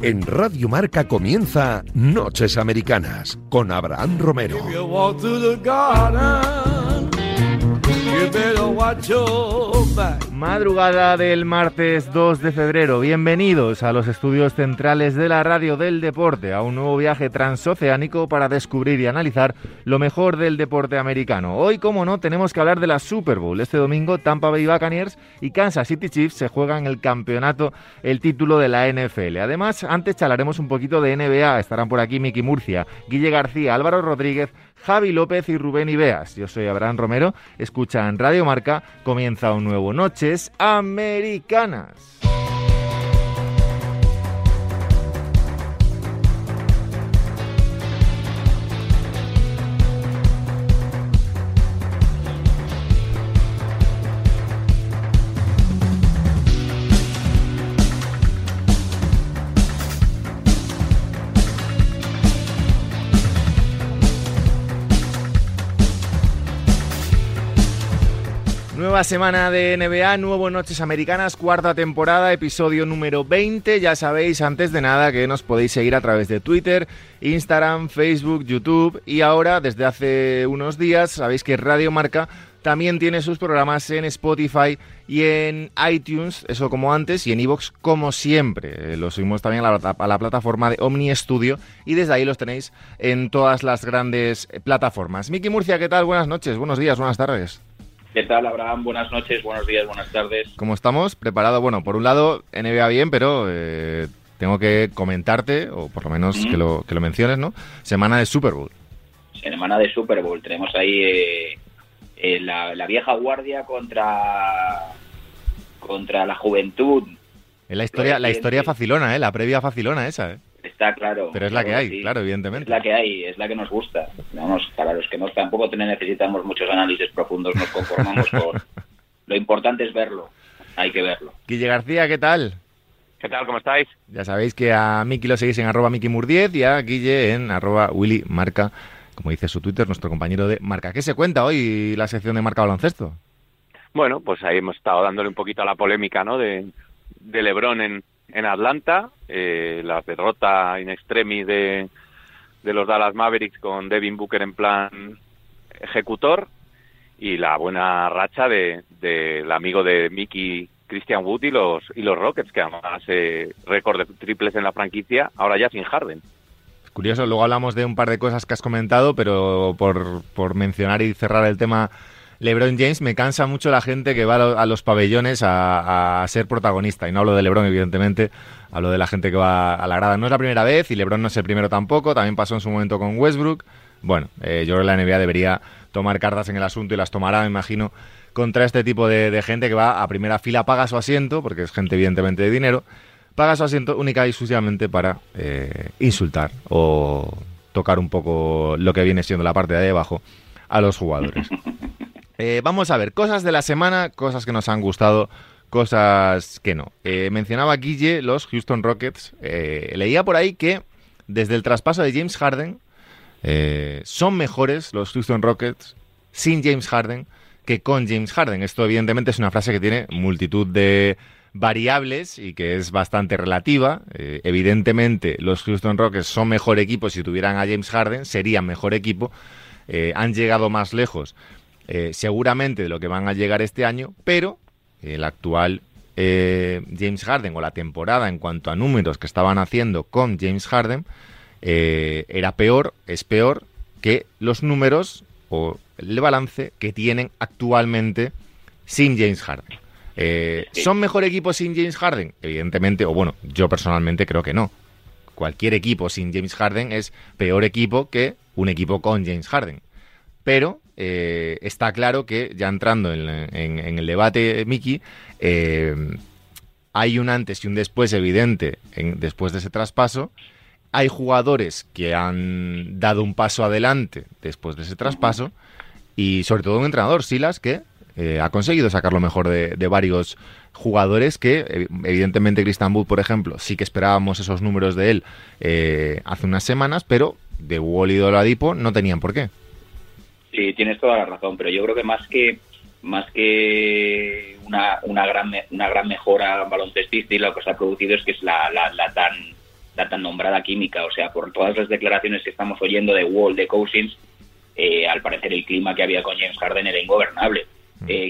En Radio Marca comienza Noches Americanas con Abraham Romero. Madrugada del martes 2 de febrero. Bienvenidos a los estudios centrales de la Radio del Deporte, a un nuevo viaje transoceánico para descubrir y analizar lo mejor del deporte americano. Hoy, como no, tenemos que hablar de la Super Bowl. Este domingo, Tampa Bay Buccaneers y Kansas City Chiefs se juegan el título de la NFL. Además, antes charlaremos un poquito de NBA. Estarán por aquí Miki Murcia, Guille García, Álvaro Rodríguez, Javi López y Rubén Ibeas. Yo soy Abraham Romero, escuchan Radio Marca, comienza un nuevo Noches Americanas. Nueva semana de NBA, nuevo Noches Americanas, cuarta temporada, episodio número 20. Ya sabéis, antes de nada, que nos podéis seguir a través de Twitter, Instagram, Facebook, YouTube. Y ahora, desde hace unos días, sabéis que Radio Marca también tiene sus programas en Spotify y en iTunes, eso como antes, y en iVoox como siempre. Los subimos también a la plataforma de Omni Studio y desde ahí los tenéis en todas las grandes plataformas. Miki Murcia, ¿qué tal? Buenas noches, buenos días, buenas tardes. ¿Qué tal, Abraham? Buenas noches, buenos días, buenas tardes. ¿Cómo estamos? ¿Preparado? Bueno, por un lado, NBA bien, pero tengo que comentarte, o por lo menos que lo menciones, ¿no? Semana de Super Bowl. Semana de Super Bowl. Tenemos ahí la vieja guardia contra la juventud. Es la historia facilona, la previa facilona esa, Está claro. Pero es la que hay, sí. Claro, evidentemente. Es la que hay, es la que nos gusta. Para los que no, tampoco necesitamos muchos análisis profundos, nos conformamos con... Lo importante es verlo, hay que verlo. Guille García, ¿qué tal? ¿Qué tal, cómo estáis? Ya sabéis que a Miki lo seguís en @MikiMur10 y a Guille en @WillyMarca, como dice su Twitter, nuestro compañero de Marca. ¿Qué se cuenta hoy la sección de Marca Baloncesto? Bueno, pues ahí hemos estado dándole un poquito a la polémica, ¿no?, de LeBron en Atlanta, la derrota in extremis de los Dallas Mavericks con Devin Booker en plan ejecutor y la buena racha del amigo de Mickey, Christian Wood, y los Rockets, que además récord de triples en la franquicia, ahora ya sin Harden. Es curioso, luego hablamos de un par de cosas que has comentado, pero por mencionar y cerrar el tema LeBron James, me cansa mucho la gente que va a los pabellones a ser protagonista. Y no hablo de LeBron, evidentemente, hablo de la gente que va a la grada. No es la primera vez y LeBron no es el primero tampoco. También pasó en su momento con Westbrook. Bueno, yo creo que la NBA debería tomar cartas en el asunto y las tomará, me imagino, contra este tipo de gente que va a primera fila, paga su asiento, porque es gente evidentemente de dinero, paga su asiento única y exclusivamente para insultar o tocar un poco lo que viene siendo la parte de ahí abajo a los jugadores. Vamos a ver, cosas de la semana, cosas que nos han gustado, cosas que no. Mencionaba Guille los Houston Rockets. Leía por ahí que desde el traspaso de James Harden son mejores los Houston Rockets sin James Harden que con James Harden. Esto evidentemente es una frase que tiene multitud de variables y que es bastante relativa. Evidentemente los Houston Rockets son mejor equipo. Si tuvieran a James Harden serían mejor equipo. Han llegado más lejos. Seguramente de lo que van a llegar este año, pero el actual James Harden o la temporada en cuanto a números que estaban haciendo con James Harden es peor que los números o el balance que tienen actualmente sin James Harden. ¿Son mejor equipo sin James Harden? Evidentemente, o bueno, yo personalmente creo que no. Cualquier equipo sin James Harden es peor equipo que un equipo con James Harden. Pero está claro que, ya entrando en el debate, Miki, hay un antes y un después evidente después de ese traspaso. Hay jugadores que han dado un paso adelante después de ese traspaso y sobre todo un entrenador, Silas, que ha conseguido sacar lo mejor de varios jugadores que, evidentemente, Christian Wood, por ejemplo, sí que esperábamos esos números de él hace unas semanas, pero de Wall y de Oladipo no tenían por qué. Sí, tienes toda la razón, pero yo creo que más que una gran mejora baloncestista, y lo que se ha producido es que es la tan nombrada química. O sea, por todas las declaraciones que estamos oyendo de Wall, de Cousins, al parecer el clima que había con James Harden era ingobernable.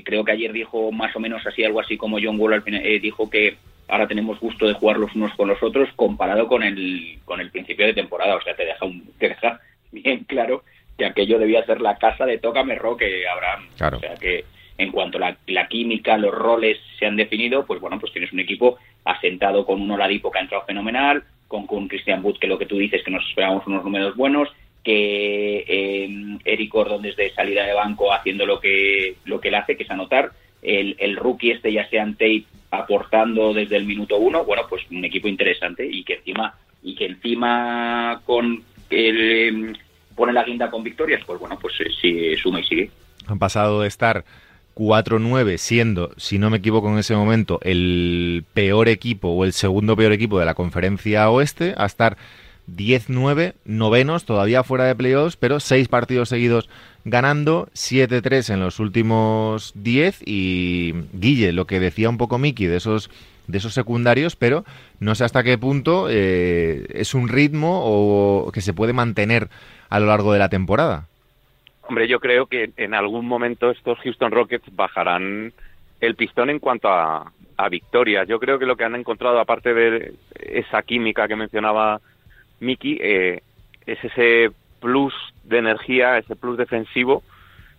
Creo que ayer dijo más o menos así, algo así como John Wall al final, dijo que ahora tenemos gusto de jugar los unos con los otros comparado con el principio de temporada. O sea, te deja bien claro que aquello debía ser la casa de Tócame Roque, Abraham. Claro. O sea, que en cuanto a la química, los roles se han definido, pues bueno, pues tienes un equipo asentado con un Oladipo que ha entrado fenomenal, con Christian Wood, que lo que tú dices, que nos esperamos unos números buenos, que Eric Gordon desde salida de banco haciendo lo que él hace, que es anotar, el rookie este, ya sea Tate, aportando desde el minuto uno. Bueno, pues un equipo interesante y que encima con el... pone la guinda con victorias, pues bueno, pues sí, suma y sigue. Han pasado de estar 4-9, siendo, si no me equivoco en ese momento, el peor equipo o el segundo peor equipo de la conferencia oeste, a estar 10-9, novenos, todavía fuera de playoffs, pero 6 partidos seguidos ganando, 7-3 en los últimos 10, y Guille, lo que decía un poco Miki, de esos secundarios, pero no sé hasta qué punto es un ritmo o que se puede mantener a lo largo de la temporada. Hombre, yo creo que en algún momento estos Houston Rockets bajarán el pistón en cuanto a victorias. Yo creo que lo que han encontrado, aparte de esa química que mencionaba Miki, es ese plus de energía, ese plus defensivo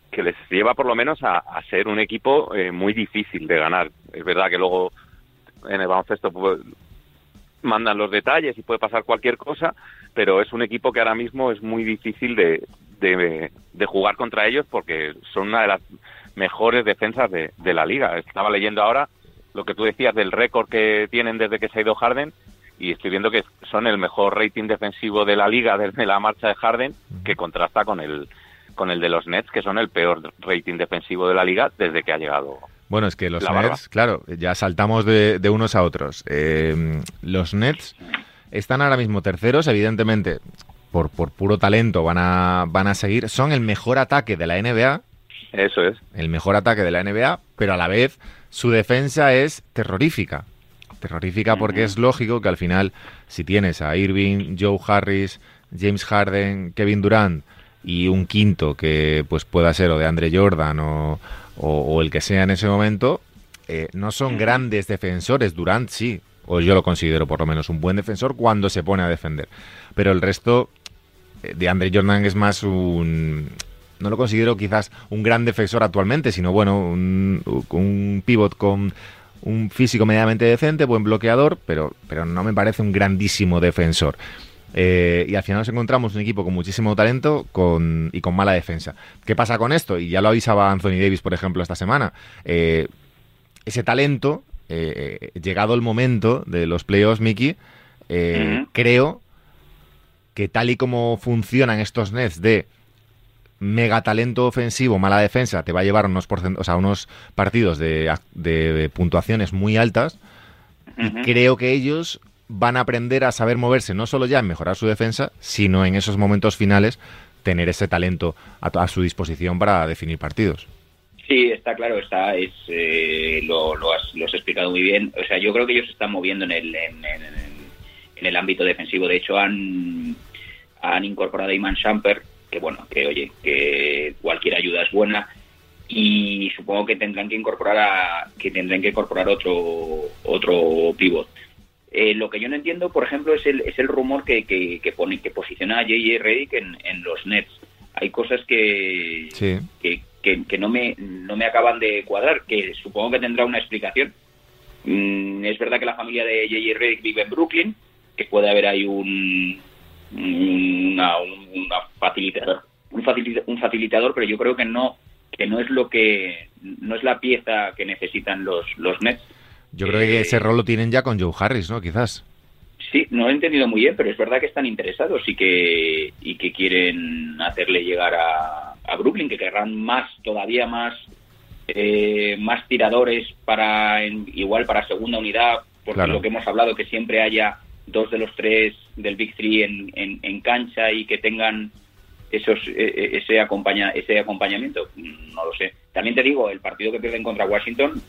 que les lleva por lo menos a ser un equipo muy difícil de ganar. Es verdad que luego en el baloncesto pues, mandan los detalles y puede pasar cualquier cosa, pero es un equipo que ahora mismo es muy difícil de jugar contra ellos, porque son una de las mejores defensas de la liga. Estaba leyendo ahora lo que tú decías del récord que tienen desde que se ha ido Harden, y estoy viendo que son el mejor rating defensivo de la liga desde la marcha de Harden, que contrasta con el de los Nets, que son el peor rating defensivo de la liga desde que ha llegado. Bueno, es que los Nets, claro, ya saltamos de unos a otros. Los Nets están ahora mismo terceros, evidentemente, por puro talento van a seguir. Son el mejor ataque de la NBA. Eso es. El mejor ataque de la NBA, pero a la vez su defensa es terrorífica. Terrorífica porque es lógico que al final, si tienes a Irving, Joe Harris, James Harden, Kevin Durant y un quinto que pues pueda ser o de Andre Jordan o el que sea en ese momento, no son grandes defensores. Durant sí, o yo lo considero por lo menos un buen defensor cuando se pone a defender. Pero el resto de Andre Jordan es más un... No lo considero quizás un gran defensor actualmente, sino bueno, un pivot con un físico medianamente decente, buen bloqueador, pero no me parece un grandísimo defensor. Y al final nos encontramos un equipo con muchísimo talento y con mala defensa. ¿Qué pasa con esto? Y ya lo avisaba Anthony Davis, por ejemplo, esta semana. Ese talento, llegado el momento de los playoffs, Miki, creo que tal y como funcionan estos Nets de mega talento ofensivo, mala defensa, te va a llevar unos partidos de puntuaciones muy altas. Y creo que ellos van a aprender a saber moverse, no solo ya en mejorar su defensa, sino en esos momentos finales tener ese talento a su disposición para definir partidos. Sí, está claro, lo has explicado muy bien. O sea, yo creo que ellos se están moviendo en el ámbito defensivo. De hecho, han incorporado a Iman Shumpert, que bueno, que oye, que cualquier ayuda es buena, y supongo que tendrán que incorporar otro pívot. Lo que yo no entiendo, por ejemplo, es el rumor que posiciona a Gigi Redick en los Nets. Hay cosas que no me acaban de cuadrar, que supongo que tendrá una explicación. Es verdad que la familia de Gigi Redick vive en Brooklyn, que puede haber ahí un facilitador, pero yo creo que no es lo que no es la pieza que necesitan los Nets. Yo creo que ese rol lo tienen ya con Joe Harris, ¿no? Quizás. Sí, no lo he entendido muy bien, pero es verdad que están interesados y que quieren hacerle llegar a a Brooklyn, que querrán más, todavía más, más tiradores para igual para segunda unidad, porque claro, lo que hemos hablado, que siempre haya dos de los tres del Big Three en cancha y que tengan ese acompañamiento. No lo sé. También te digo, el partido que pierden contra Washington, no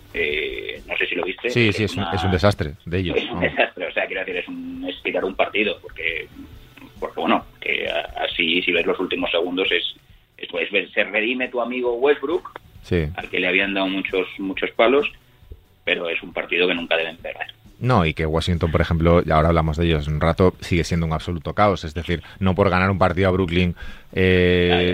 sé si lo viste. Sí, sí, es un desastre de ellos. Es un desastre, o sea, quiero decir, es tirar un partido, porque bueno, que así, si ves los últimos segundos, se redime tu amigo Westbrook, sí, al que le habían dado muchos palos, pero es un partido que nunca deben perder. No, y que Washington, por ejemplo, ahora hablamos de ellos en un rato, sigue siendo un absoluto caos. Es decir, no por ganar un partido a Brooklyn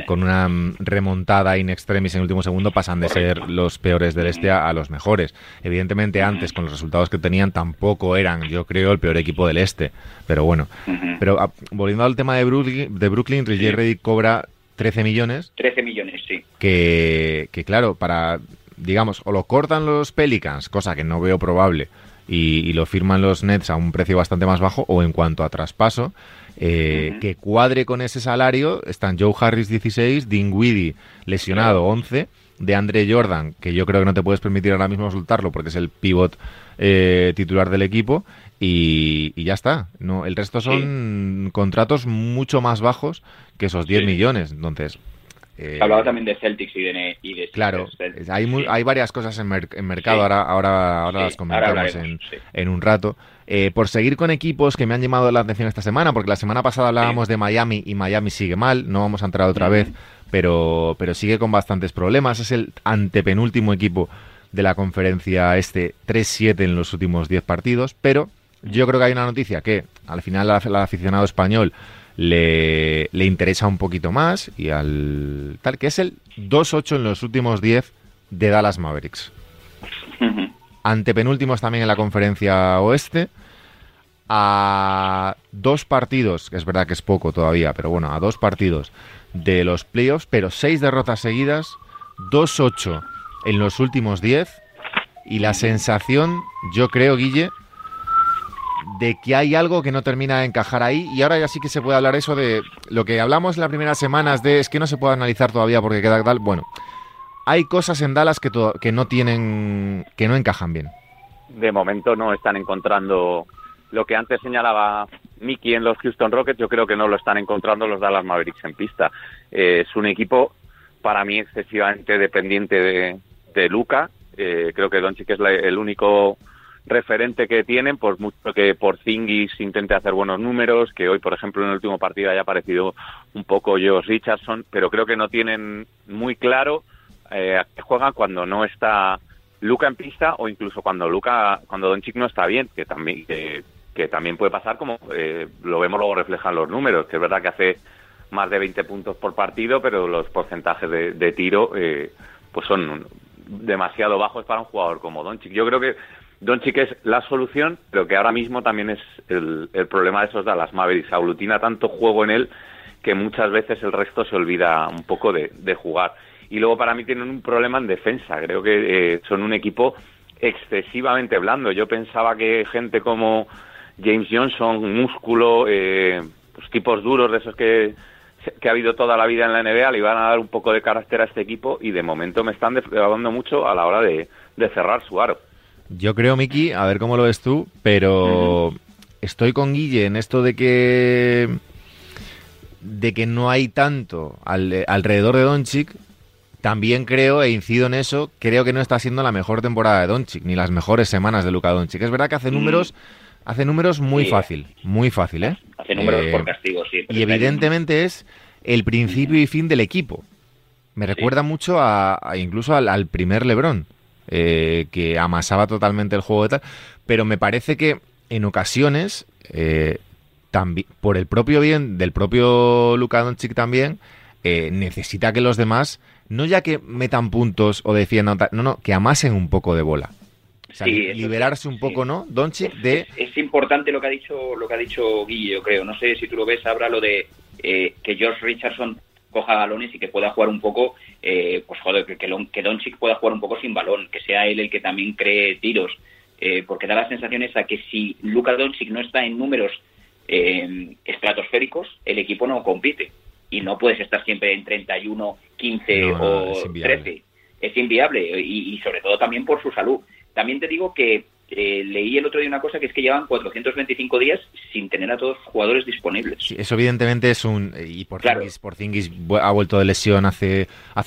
con una remontada in extremis en el último segundo pasan de ser los peores del este a los mejores. Evidentemente antes, con los resultados que tenían, tampoco eran, yo creo, el peor equipo del este. Pero bueno, pero volviendo al tema de Brooklyn, Gigi Redick cobra 13 millones. 13 millones, sí. Que claro, para, digamos, o lo cortan los Pelicans, cosa que no veo probable, y lo firman los Nets a un precio bastante más bajo, o en cuanto a traspaso, que cuadre con ese salario, están Joe Harris 16, Dinwiddie lesionado 11, de Andre Jordan, que yo creo que no te puedes permitir ahora mismo soltarlo porque es el pivot titular del equipo, y ya está. No, el resto son contratos mucho más bajos que esos 10 millones, entonces... Hablaba también de Celtics y de claro, Celtics. Hay varias cosas en mercado, ahora las comentamos en un rato. Por seguir con equipos que me han llamado la atención esta semana, porque la semana pasada hablábamos de Miami, y Miami sigue mal, no vamos a entrar otra vez, pero sigue con bastantes problemas. Es el antepenúltimo equipo de la conferencia este, 3-7 en los últimos 10 partidos, pero yo creo que hay una noticia que al final al aficionado español le interesa un poquito más, y al tal, que es el 2-8 en los últimos 10 de Dallas Mavericks. Antepenúltimos también en la conferencia oeste, a 2 partidos, que es verdad que es poco todavía, pero bueno, a 2 partidos de los playoffs, pero 6 derrotas seguidas, 2-8 en los últimos 10, y la sensación, yo creo, Guille, de que hay algo que no termina de encajar ahí. Y ahora ya sí que se puede hablar eso de lo que hablamos en las primeras semanas de es que no se puede analizar todavía porque queda tal. Bueno, hay cosas en Dallas que no tienen, que no encajan bien. De momento no están encontrando lo que antes señalaba Miki en los Houston Rockets. Yo creo que no lo están encontrando los Dallas Mavericks en pista. Es un equipo para mí excesivamente dependiente de Luka. Creo que Dončić es el único referente que tienen, por mucho que Porzingis intente hacer buenos números, que hoy, por ejemplo, en el último partido haya aparecido un poco George Richardson, pero creo que no tienen muy claro a qué juegan cuando no está Luka en pista, o incluso cuando Dončić no está bien, que también puede pasar, como lo vemos luego reflejan los números, que es verdad que hace más de 20 puntos por partido, pero los porcentajes de tiro pues son demasiado bajos para un jugador como Dončić. Yo creo que Dončić es la solución, pero que ahora mismo también es el problema de esos Dallas Mavericks. Aglutina tanto juego en él que muchas veces el resto se olvida un poco de jugar. Y luego para mí tienen un problema en defensa. Creo que son un equipo excesivamente blando. Yo pensaba que gente como James Johnson, Músculo, pues tipos duros de esos que ha habido toda la vida en la NBA, le iban a dar un poco de carácter a este equipo, y de momento me están defraudando mucho a la hora de cerrar su aro. Yo creo, Miki, a ver cómo lo ves tú, pero estoy con Guille en esto de que no hay tanto alrededor de Dončić. También creo, e incido en eso, creo que no está siendo la mejor temporada de Dončić, ni las mejores semanas de Luka Dončić. Es verdad que hace números muy fácil, ¿eh? Hace números por castigo, sí. Y evidentemente es el principio y fin del equipo. Me recuerda mucho incluso al primer LeBron. Que amasaba totalmente el juego y tal, pero me parece que en ocasiones también, por el propio bien del propio Luka Dončić también, necesita que los demás, no ya que metan puntos o defiendan, no, que amasen un poco de bola, o sea, liberarse un poco, ¿no? Dončić es importante lo que ha dicho Guille, yo creo, no sé si tú lo ves ahora, lo de que George Richardson coja balones y que pueda jugar un poco, pues joder, que Dončić pueda jugar un poco sin balón, que sea él el que también cree tiros, porque da la sensación esa que si Luka Dončić no está en números estratosféricos, el equipo no compite. y no puedes estar siempre en 31, 15 o 13. Es inviable, y sobre todo también por su salud. También te digo que leí el otro día una cosa, que es que llevan 425 días sin tener a todos los jugadores disponibles. Sí, eso evidentemente es un... Y Porzingis ha vuelto de lesión hace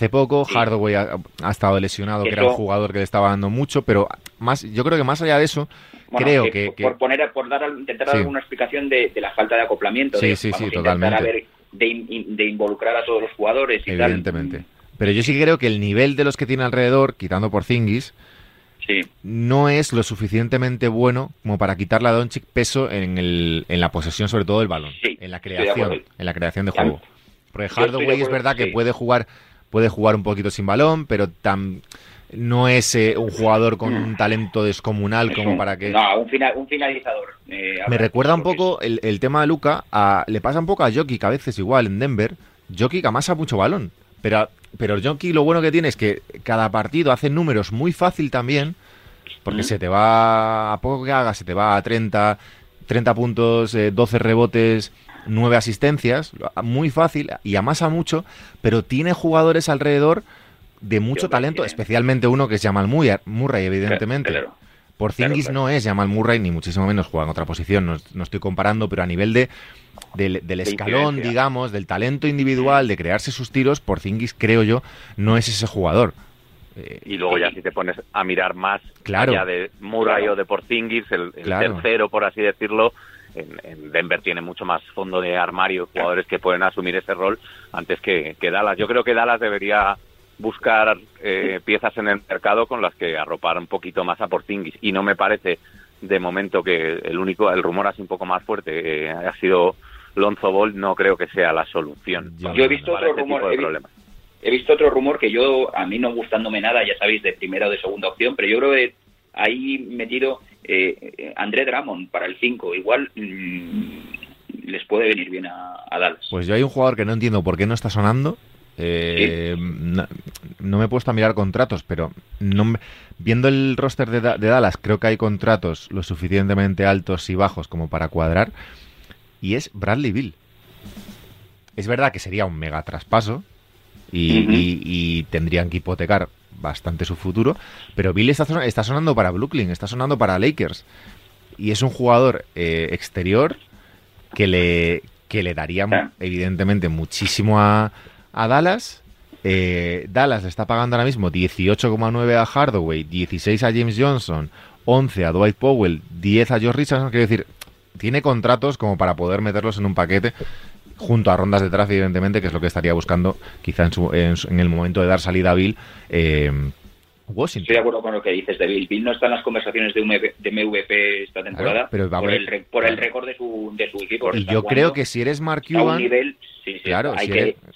poco, sí. Hardaway ha estado lesionado, que era un jugador que le estaba dando mucho, pero más, yo creo que más allá de eso, bueno, creo que... Por intentar dar alguna explicación de la falta de acoplamiento. Sí, totalmente. De involucrar a todos los jugadores y evidentemente. Tal. Pero yo sí creo que el nivel de los que tiene alrededor, quitando Porzingis... Sí. No es lo suficientemente bueno como para quitarle a Dončić peso en la posesión, sobre todo del balón, sí, en la creación de juego. Porque Hardaway es verdad que puede jugar un poquito sin balón, pero no es un jugador con un talento descomunal como para que... No, un finalizador. Me recuerda un poco el tema de Luka, le pasa un poco a Jokić, a veces igual en Denver. Jokić amasa mucho balón, pero Jokić lo bueno que tiene es que cada partido hace números muy fácil también, porque se te va, a poco que hagas, se te va a 30 puntos, 12 rebotes, 9 asistencias, muy fácil, y amasa mucho, pero tiene jugadores alrededor de mucho talento, especialmente uno que es Jamal Murray, evidentemente. Claro. Porzingis no es Jamal Murray, ni muchísimo menos juega en otra posición, no estoy comparando, pero a nivel del escalón, digamos, del talento individual, de crearse sus tiros, Porzingis, creo yo, no es ese jugador. Y luego ya si te pones a mirar más allá de Murray o de Porzingis, el tercero, por así decirlo, en Denver tiene mucho más fondo de armario, jugadores que pueden asumir ese rol antes que Dallas. Yo creo que Dallas debería... buscar piezas en el mercado con las que arropar un poquito más a Porzingis, y no me parece de momento que el rumor así un poco más fuerte ha sido Lonzo Ball. No creo que sea la solución. Yo he visto otro rumor, que yo, a mí no gustándome nada, ya sabéis, de primera o de segunda opción, pero yo creo que ahí metido Andre Drummond para el 5, igual les puede venir bien a Dallas. Pues yo hay un jugador que no entiendo por qué no está sonando. No me he puesto a mirar contratos, pero viendo el roster de Dallas, creo que hay contratos lo suficientemente altos y bajos como para cuadrar, y es Bradley Beal. Es verdad que sería un mega traspaso y tendrían que hipotecar bastante su futuro, pero Beal está sonando para Brooklyn, está sonando para Lakers, y es un jugador exterior que le daría evidentemente muchísimo a Dallas. Dallas le está pagando ahora mismo 18,9 a Hardaway, 16 a James Johnson, 11 a Dwight Powell, 10 a George Richardson. Quiero decir, tiene contratos como para poder meterlos en un paquete junto a rondas de draft, evidentemente, que es lo que estaría buscando quizá en el momento de dar salida a Bill Washington. Estoy de acuerdo con lo que dices de Bill. Bill no está en las conversaciones de MVP esta temporada, pero por el récord de su equipo. Y yo creo que si eres Mark Cuban,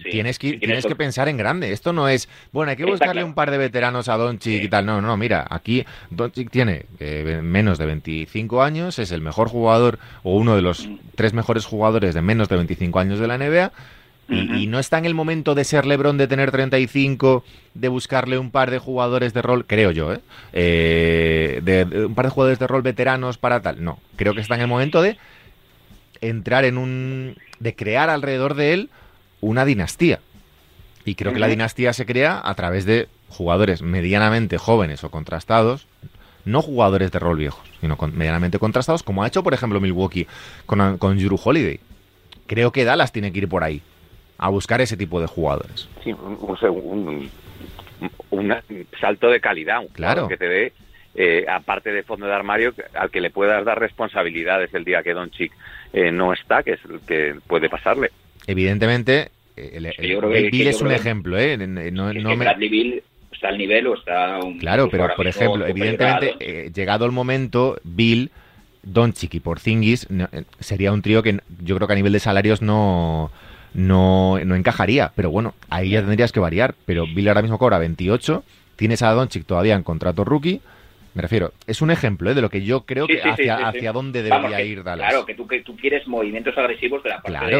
tienes que pensar en grande. Esto no es, bueno, hay que buscarle un par de veteranos a Dončić y tal. No, mira, aquí Dončić tiene menos de 25 años, es el mejor jugador o uno de los tres mejores jugadores de menos de 25 años de la NBA. Y no está en el momento de ser LeBron, de tener 35, de buscarle un par de jugadores de rol, creo yo, un par de jugadores de rol veteranos para tal. No, creo que está en el momento de entrar de crear alrededor de él una dinastía. Y creo que la dinastía se crea a través de jugadores medianamente jóvenes o contrastados, no jugadores de rol viejos, sino medianamente contrastados, como ha hecho, por ejemplo, Milwaukee con Jrue Holiday. Creo que Dallas tiene que ir por ahí, a buscar ese tipo de jugadores. Sí, un salto de calidad, que te dé, aparte de fondo de armario, al que le puedas dar responsabilidades el día que Dončić no está, que es el que puede pasarle. Evidentemente, Bill es un ejemplo. Bradley Beal está al nivel o está... pero por ejemplo, evidentemente, llegado el momento, Bill, Dončić y Porzingis sería un trío que yo creo que a nivel de salarios no encajaría, pero bueno, ahí ya tendrías que variar. Pero Bill ahora mismo cobra 28, tienes a Dončić todavía en contrato rookie. Me refiero, es un ejemplo de lo que yo creo hacia dónde debería ir Dallas. Claro, que tú quieres movimientos agresivos de la parte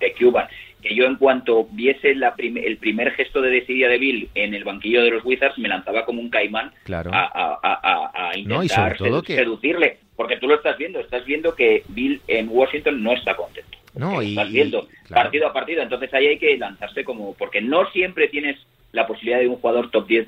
de Cuban. Que yo, en cuanto viese el primer gesto de desidia de Bill en el banquillo de los Wizards, me lanzaba como un caimán a intentar seducirle. Porque tú lo estás viendo que Bill en Washington no está contento. No, y estás viendo partido a partido, entonces ahí hay que lanzarse como, porque no siempre tienes la posibilidad de un jugador top 10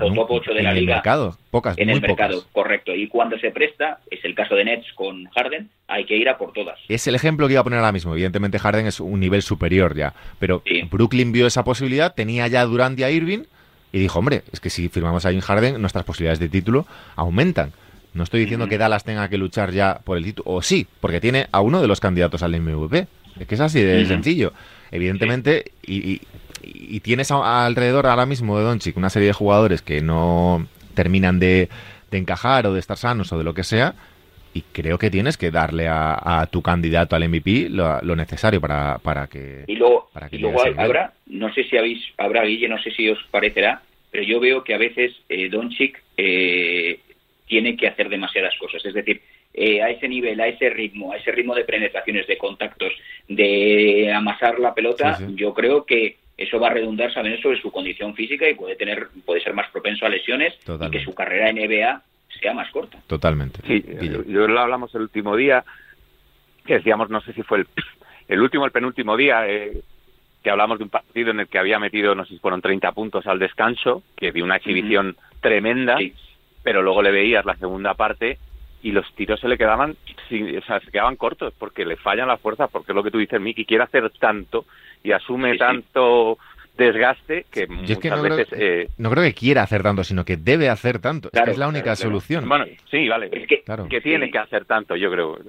o top 8 de la liga. En el mercado, pocas, en el mercado, correcto. Y cuando se presta, es el caso de Nets con Harden, hay que ir a por todas. Es el ejemplo que iba a poner ahora mismo. Evidentemente Harden es un nivel superior ya, pero sí. Brooklyn vio esa posibilidad, tenía ya Durant y a Irving, y dijo, hombre, es que si firmamos a Harden, nuestras posibilidades de título aumentan. No estoy diciendo que Dallas tenga que luchar ya por el título, o sí, porque tiene a uno de los candidatos al MVP. Es que es así de sencillo. Evidentemente, y tienes alrededor ahora mismo de Dončić una serie de jugadores que no terminan de encajar o de estar sanos o de lo que sea, y creo que tienes que darle a tu candidato al MVP lo necesario para que... Y luego habrá, no sé si habrá, Guille, no sé si os parecerá, pero yo veo que a veces Dončić tiene que hacer demasiadas cosas, es decir, a ese nivel, a ese ritmo de penetraciones, de contactos, de amasar la pelota, sí. Yo creo que eso va a redundar, saben, sobre su condición física y puede ser más propenso a lesiones. Totalmente. Y que su carrera en NBA sea más corta. Totalmente. Sí, yo lo hablamos el último día, que decíamos, no sé si fue el penúltimo día, que hablamos de un partido en el que había metido, no sé si fueron 30 puntos al descanso, que dio una exhibición tremenda, sí. Pero luego le veías la segunda parte y los tiros se le quedaban, o sea, se quedaban cortos porque le fallan las fuerzas, porque es lo que tú dices, Miki, quiere hacer tanto y asume tanto desgaste que muchas veces... no creo que quiera hacer tanto, sino que debe hacer tanto. Claro, es la única solución. Bueno, sí, vale. Es que tiene que hacer tanto, yo creo.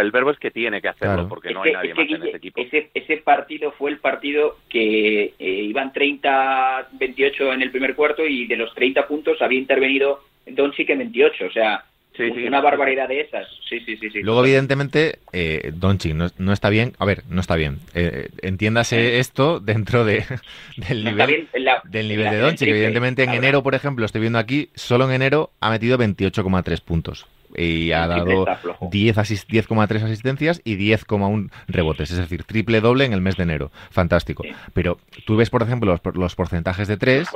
El verbo es que tiene que hacerlo, porque no hay nadie más en ese equipo. Ese partido fue el partido que iban 30-28 en el primer cuarto y de los 30 puntos había intervenido Dončić en 28, o sea... Sí, una barbaridad de esas. Sí. Luego, evidentemente, Dončić no está bien. A ver, no está bien. Entiéndase esto dentro del nivel de Dončić. Evidentemente, en enero, por ejemplo, estoy viendo aquí, solo en enero ha metido 28,3 puntos. Y ha dado 10,3 asistencias y 10,1 rebotes. Es decir, triple doble en el mes de enero. Fantástico. Sí. Pero tú ves, por ejemplo, los porcentajes de 3...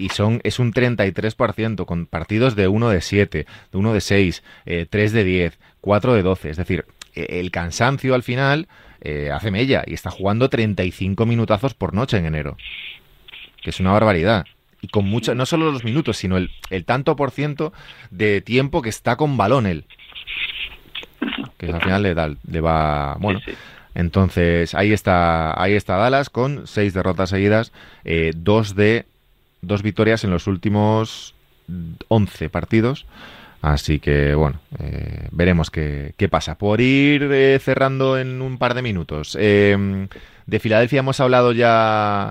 Y es un 33% con partidos de 1 de 7, de 1 de 6, 3 de 10, 4 de 12. Es decir, el cansancio al final hace mella y está jugando 35 minutazos por noche en enero, que es una barbaridad. Y con mucho, no solo los minutos, sino el tanto por ciento de tiempo que está con balón él. Que al final le va... Bueno... Sí. Entonces, ahí está Dallas con 6 derrotas seguidas, 2 victorias en los últimos 11 partidos. Así que, bueno, veremos qué pasa. Por ir cerrando en un par de minutos. De Filadelfia hemos hablado ya,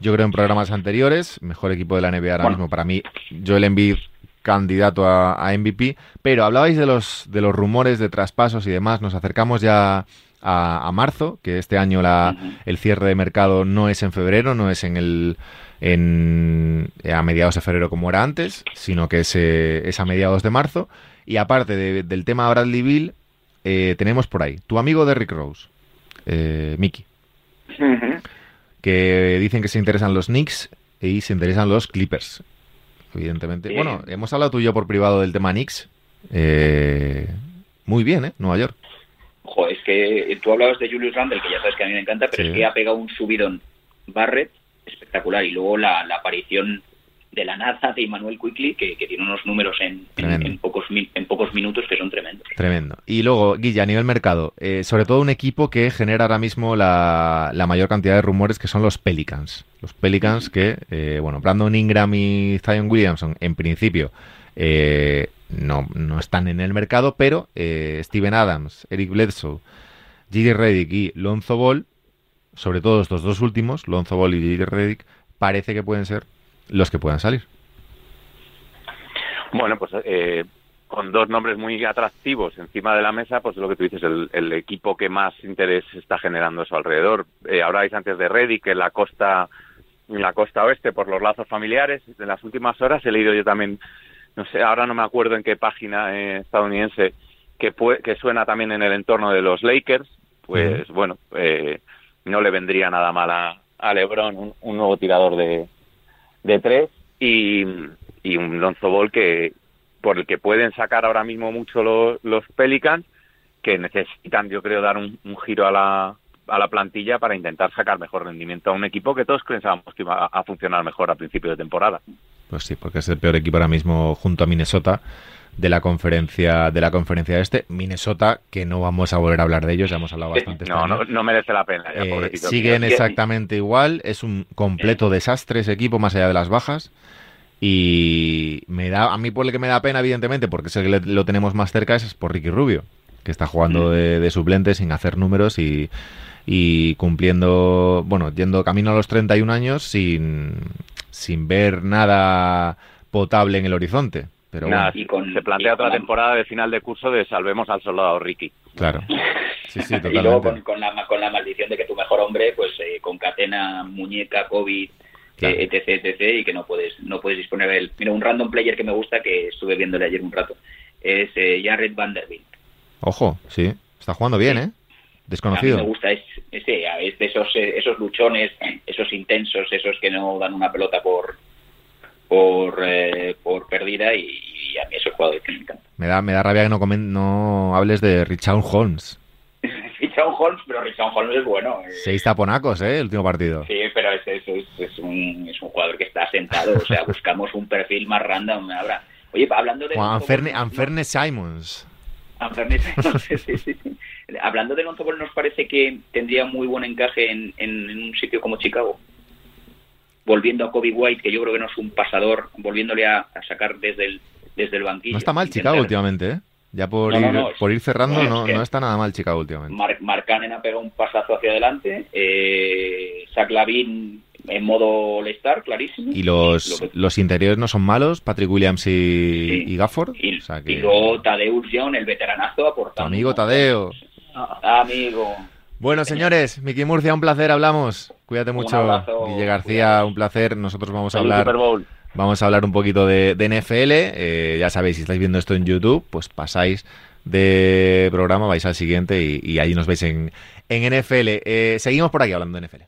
yo creo, en programas anteriores. Mejor equipo de la NBA ahora mismo para mí. Joel Embiid, candidato a MVP. Pero hablabais de los rumores de traspasos y demás. Nos acercamos ya a marzo, que este año el cierre de mercado no es en febrero, no es a mediados de febrero como era antes, sino que es a mediados de marzo. Y aparte del tema Bradley Beal, tenemos por ahí tu amigo Derrick Rose, Miki, que dicen que se interesan los Knicks y se interesan los Clippers, evidentemente. Bueno, hemos hablado tú y yo por privado del tema Knicks, muy bien, Nueva York. Ojo, es que tú hablabas de Julius Randle, que ya sabes que a mí me encanta, pero sí. Es que ha pegado un subidón Barrett espectacular, y luego la aparición de la nada de Immanuel Quickley, que tiene unos números en pocos minutos que son tremendos. Tremendo. Y luego, Guilla, a nivel mercado, sobre todo un equipo que genera ahora mismo la mayor cantidad de rumores, que son los Pelicans. Los Pelicans que, Brandon Ingram y Zion Williamson, en principio, no están en el mercado, pero Steven Adams, Eric Bledsoe, Gigi Redick y Lonzo Ball, sobre todo estos dos últimos, Lonzo Ball y Gigi Redick, parece que pueden ser los que puedan salir. Bueno, pues con dos nombres muy atractivos encima de la mesa, pues es lo que tú dices, el equipo que más interés está generando a su alrededor. Habláis antes de Redick en la costa oeste por los lazos familiares. En las últimas horas he leído yo también, no sé, ahora no me acuerdo en qué página estadounidense, que suena también en el entorno de los Lakers. Pues bueno... no le vendría nada mal a LeBron un nuevo tirador de tres y un Lonzo Ball por el que pueden sacar ahora mismo mucho los Pelicans, que necesitan, yo creo, dar un giro a la plantilla para intentar sacar mejor rendimiento a un equipo que todos pensábamos que iba a funcionar mejor a principio de temporada. Pues sí, porque es el peor equipo ahora mismo junto a Minnesota de la conferencia este. Minnesota, que no vamos a volver a hablar de ellos, ya hemos hablado bastante. No merece la pena. Ya, siguen exactamente igual, es un completo desastre ese equipo más allá de las bajas. Y me da, a mí por el que me da pena, evidentemente, porque es el que lo tenemos más cerca, es por Ricky Rubio, que está jugando de suplente sin hacer números y cumpliendo, bueno, yendo camino a los 31 años sin ver nada potable en el horizonte. Pero nada, bueno. Se plantea otra temporada de final de curso de salvemos al soldado Ricky. Claro. Sí, totalmente. Y luego con la maldición de que tu mejor hombre pues concatena muñeca, COVID, claro, etc, y que no puedes disponer de él. Mira, un random player que me gusta, que estuve viéndole ayer un rato, es Jared Vanderbilt. Ojo, sí, está jugando bien, ¿eh? Desconocido. A mí me gusta, es de esos luchones, esos intensos, esos que no dan una pelota por perdida, y a mí esos jugadores que me encantan. Me da rabia que no hables de Richaun Holmes. Richaun Holmes, pero Richaun Holmes es bueno. 6 taponacos, el último partido. Sí, pero es un jugador que está sentado, o sea, buscamos un perfil más random ahora. Oye, hablando de... Anfernee Simons. Sí. Hablando de Lonzo Ball, nos parece que tendría muy buen encaje en un sitio como Chicago, volviendo a Kobe White, que yo creo que no es un pasador, volviéndole a sacar desde el banquillo. No está mal Chicago últimamente, ¿eh? Ya por ir cerrando, no está nada mal Chicago últimamente. Mark Cannon ha pegado un pasazo hacia adelante, Zach LaVine en modo All-Star, clarísimo. Y los interiores no son malos, Patrick Williams y Gafford. Y, o sea que... y luego Tadeusz Young, el veteranazo, aportando. Amigo Tadeo. Amigo. Bueno, señores, Miki Murcia, un placer, hablamos. Cuídate mucho. Abrazo, Guille García, cuídate. Un placer. Nosotros vamos a hablar un poquito de NFL. Ya sabéis, si estáis viendo esto en YouTube, pues pasáis de programa, vais al siguiente y allí nos veis en NFL. Seguimos por aquí hablando de NFL.